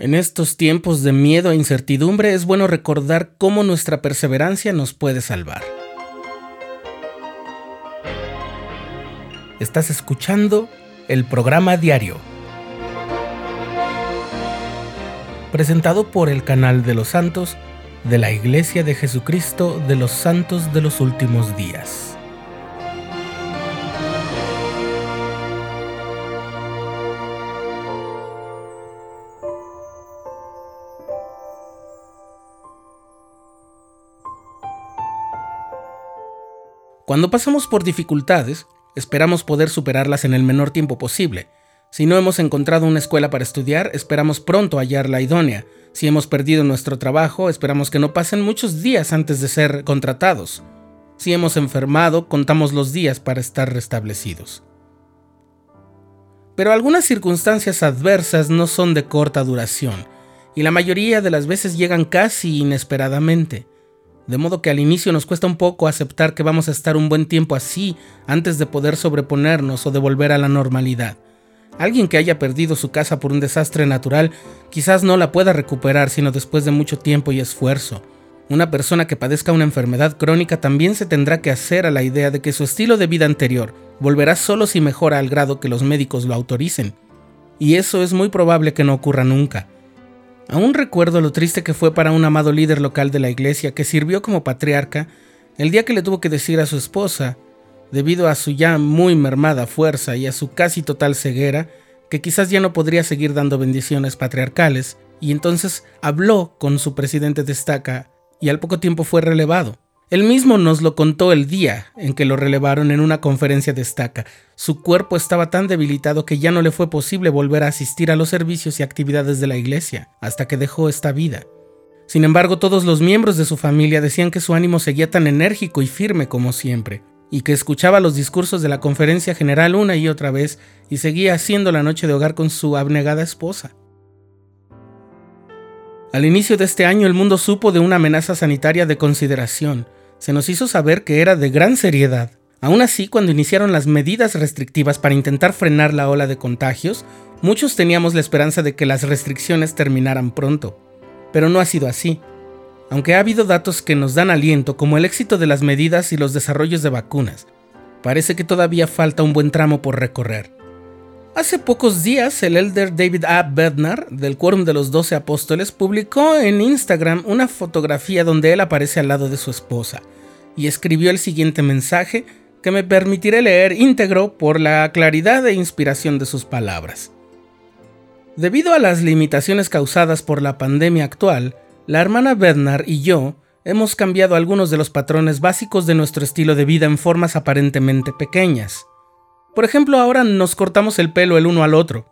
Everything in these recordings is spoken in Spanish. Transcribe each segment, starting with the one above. En estos tiempos de miedo e incertidumbre es bueno recordar cómo nuestra perseverancia nos puede salvar. Estás escuchando el programa diario, presentado por el canal de los santos de la Iglesia de Jesucristo de los Santos de los Últimos Días. Cuando pasamos por dificultades, esperamos poder superarlas en el menor tiempo posible. Si no hemos encontrado una escuela para estudiar, esperamos pronto hallar la idónea. Si hemos perdido nuestro trabajo, esperamos que no pasen muchos días antes de ser contratados. Si hemos enfermado, contamos los días para estar restablecidos. Pero algunas circunstancias adversas no son de corta duración, y la mayoría de las veces llegan casi inesperadamente. De modo que al inicio nos cuesta un poco aceptar que vamos a estar un buen tiempo así antes de poder sobreponernos o de volver a la normalidad. Alguien que haya perdido su casa por un desastre natural quizás no la pueda recuperar sino después de mucho tiempo y esfuerzo. Una persona que padezca una enfermedad crónica también se tendrá que hacer a la idea de que su estilo de vida anterior volverá solo si mejora al grado que los médicos lo autoricen. Y eso es muy probable que no ocurra nunca. Aún recuerdo lo triste que fue para un amado líder local de la iglesia que sirvió como patriarca el día que le tuvo que decir a su esposa, debido a su ya muy mermada fuerza y a su casi total ceguera, que quizás ya no podría seguir dando bendiciones patriarcales, y entonces habló con su presidente de estaca y al poco tiempo fue relevado. Él mismo nos lo contó el día en que lo relevaron en una conferencia de estaca. Su cuerpo estaba tan debilitado que ya no le fue posible volver a asistir a los servicios y actividades de la iglesia hasta que dejó esta vida. Sin embargo, todos los miembros de su familia decían que su ánimo seguía tan enérgico y firme como siempre, y que escuchaba los discursos de la conferencia general una y otra vez y seguía haciendo la noche de hogar con su abnegada esposa. Al inicio de este año, el mundo supo de una amenaza sanitaria de consideración. Se nos hizo saber que era de gran seriedad. Aún así, cuando iniciaron las medidas restrictivas para intentar frenar la ola de contagios, muchos teníamos la esperanza de que las restricciones terminaran pronto. Pero no ha sido así. Aunque ha habido datos que nos dan aliento, como el éxito de las medidas y los desarrollos de vacunas, parece que todavía falta un buen tramo por recorrer. Hace pocos días, el Elder David A. Bednar, del Quórum de los 12 Apóstoles, publicó en Instagram una fotografía donde él aparece al lado de su esposa y escribió el siguiente mensaje que me permitiré leer íntegro por la claridad e inspiración de sus palabras. Debido a las limitaciones causadas por la pandemia actual, la hermana Bednar y yo hemos cambiado algunos de los patrones básicos de nuestro estilo de vida en formas aparentemente pequeñas. Por ejemplo, ahora nos cortamos el pelo el uno al otro.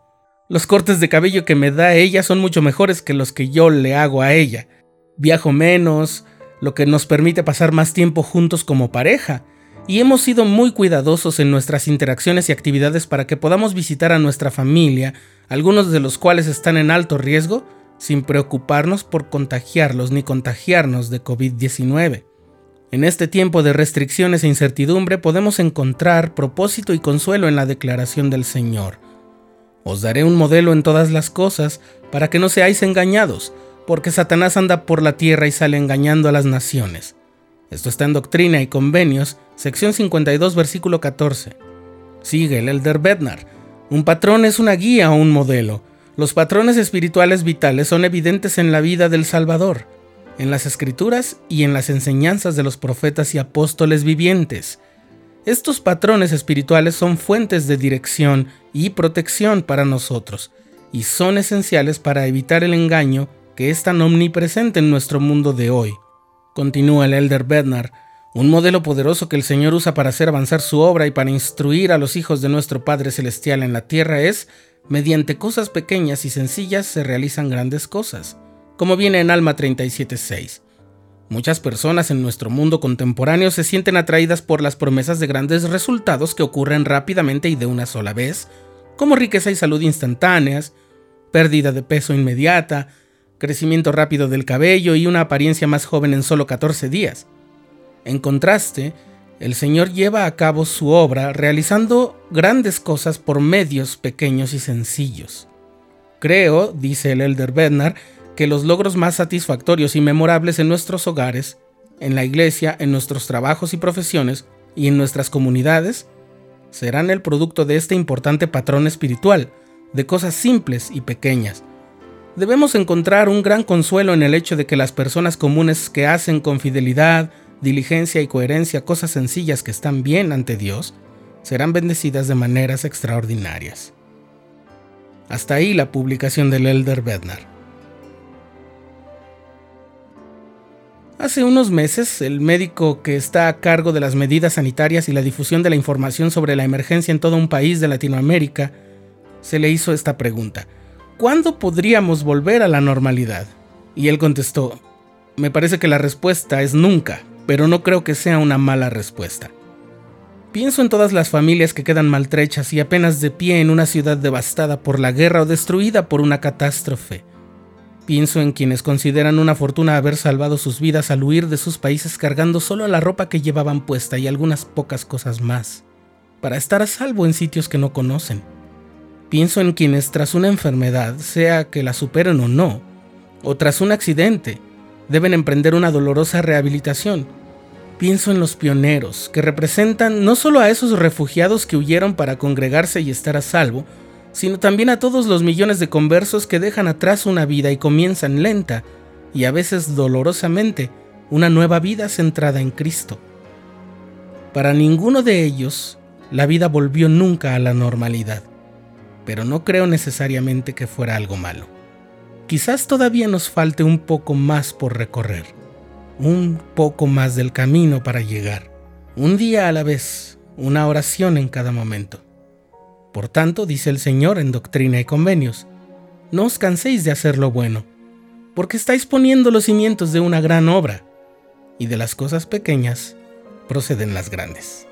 Los cortes de cabello que me da ella son mucho mejores que los que yo le hago a ella. Viajo menos, lo que nos permite pasar más tiempo juntos como pareja. Y hemos sido muy cuidadosos en nuestras interacciones y actividades para que podamos visitar a nuestra familia, algunos de los cuales están en alto riesgo, sin preocuparnos por contagiarlos ni contagiarnos de COVID-19. En este tiempo de restricciones e incertidumbre podemos encontrar propósito y consuelo en la declaración del Señor. Os daré un modelo en todas las cosas para que no seáis engañados, porque Satanás anda por la tierra y sale engañando a las naciones. Esto está en Doctrina y Convenios, sección 52, versículo 14. Sigue el Elder Bednar. Un patrón es una guía o un modelo. Los patrones espirituales vitales son evidentes en la vida del Salvador, en las Escrituras y en las enseñanzas de los profetas y apóstoles vivientes. Estos patrones espirituales son fuentes de dirección y protección para nosotros, y son esenciales para evitar el engaño que es tan omnipresente en nuestro mundo de hoy. Continúa el Elder Bednar, un modelo poderoso que el Señor usa para hacer avanzar su obra y para instruir a los hijos de nuestro Padre Celestial en la tierra es, mediante cosas pequeñas y sencillas se realizan grandes cosas. Como viene en Alma 37.6. Muchas personas en nuestro mundo contemporáneo se sienten atraídas por las promesas de grandes resultados que ocurren rápidamente y de una sola vez, como riqueza y salud instantáneas, pérdida de peso inmediata, crecimiento rápido del cabello y una apariencia más joven en solo 14 días. En contraste, el Señor lleva a cabo su obra realizando grandes cosas por medios pequeños y sencillos. Creo, dice el Elder Bednar, que los logros más satisfactorios y memorables en nuestros hogares, en la iglesia, en nuestros trabajos y profesiones y en nuestras comunidades serán el producto de este importante patrón espiritual, de cosas simples y pequeñas. Debemos encontrar un gran consuelo en el hecho de que las personas comunes que hacen con fidelidad, diligencia y coherencia cosas sencillas que están bien ante Dios, serán bendecidas de maneras extraordinarias. Hasta ahí la publicación del Elder Bednar. Hace unos meses, el médico que está a cargo de las medidas sanitarias y la difusión de la información sobre la emergencia en todo un país de Latinoamérica, se le hizo esta pregunta: ¿cuándo podríamos volver a la normalidad? Y él contestó: me parece que la respuesta es nunca, pero no creo que sea una mala respuesta. Pienso en todas las familias que quedan maltrechas y apenas de pie en una ciudad devastada por la guerra o destruida por una catástrofe. Pienso en quienes consideran una fortuna haber salvado sus vidas al huir de sus países cargando solo la ropa que llevaban puesta y algunas pocas cosas más, para estar a salvo en sitios que no conocen. Pienso en quienes tras una enfermedad, sea que la superen o no, o tras un accidente, deben emprender una dolorosa rehabilitación. Pienso en los pioneros, que representan no solo a esos refugiados que huyeron para congregarse y estar a salvo, sino también a todos los millones de conversos que dejan atrás una vida y comienzan lenta, y a veces dolorosamente, una nueva vida centrada en Cristo. Para ninguno de ellos, la vida volvió nunca a la normalidad, pero no creo necesariamente que fuera algo malo. Quizás todavía nos falte un poco más por recorrer, un poco más del camino para llegar, un día a la vez, una oración en cada momento. Por tanto, dice el Señor en Doctrina y Convenios, no os canséis de hacer lo bueno, porque estáis poniendo los cimientos de una gran obra, y de las cosas pequeñas proceden las grandes.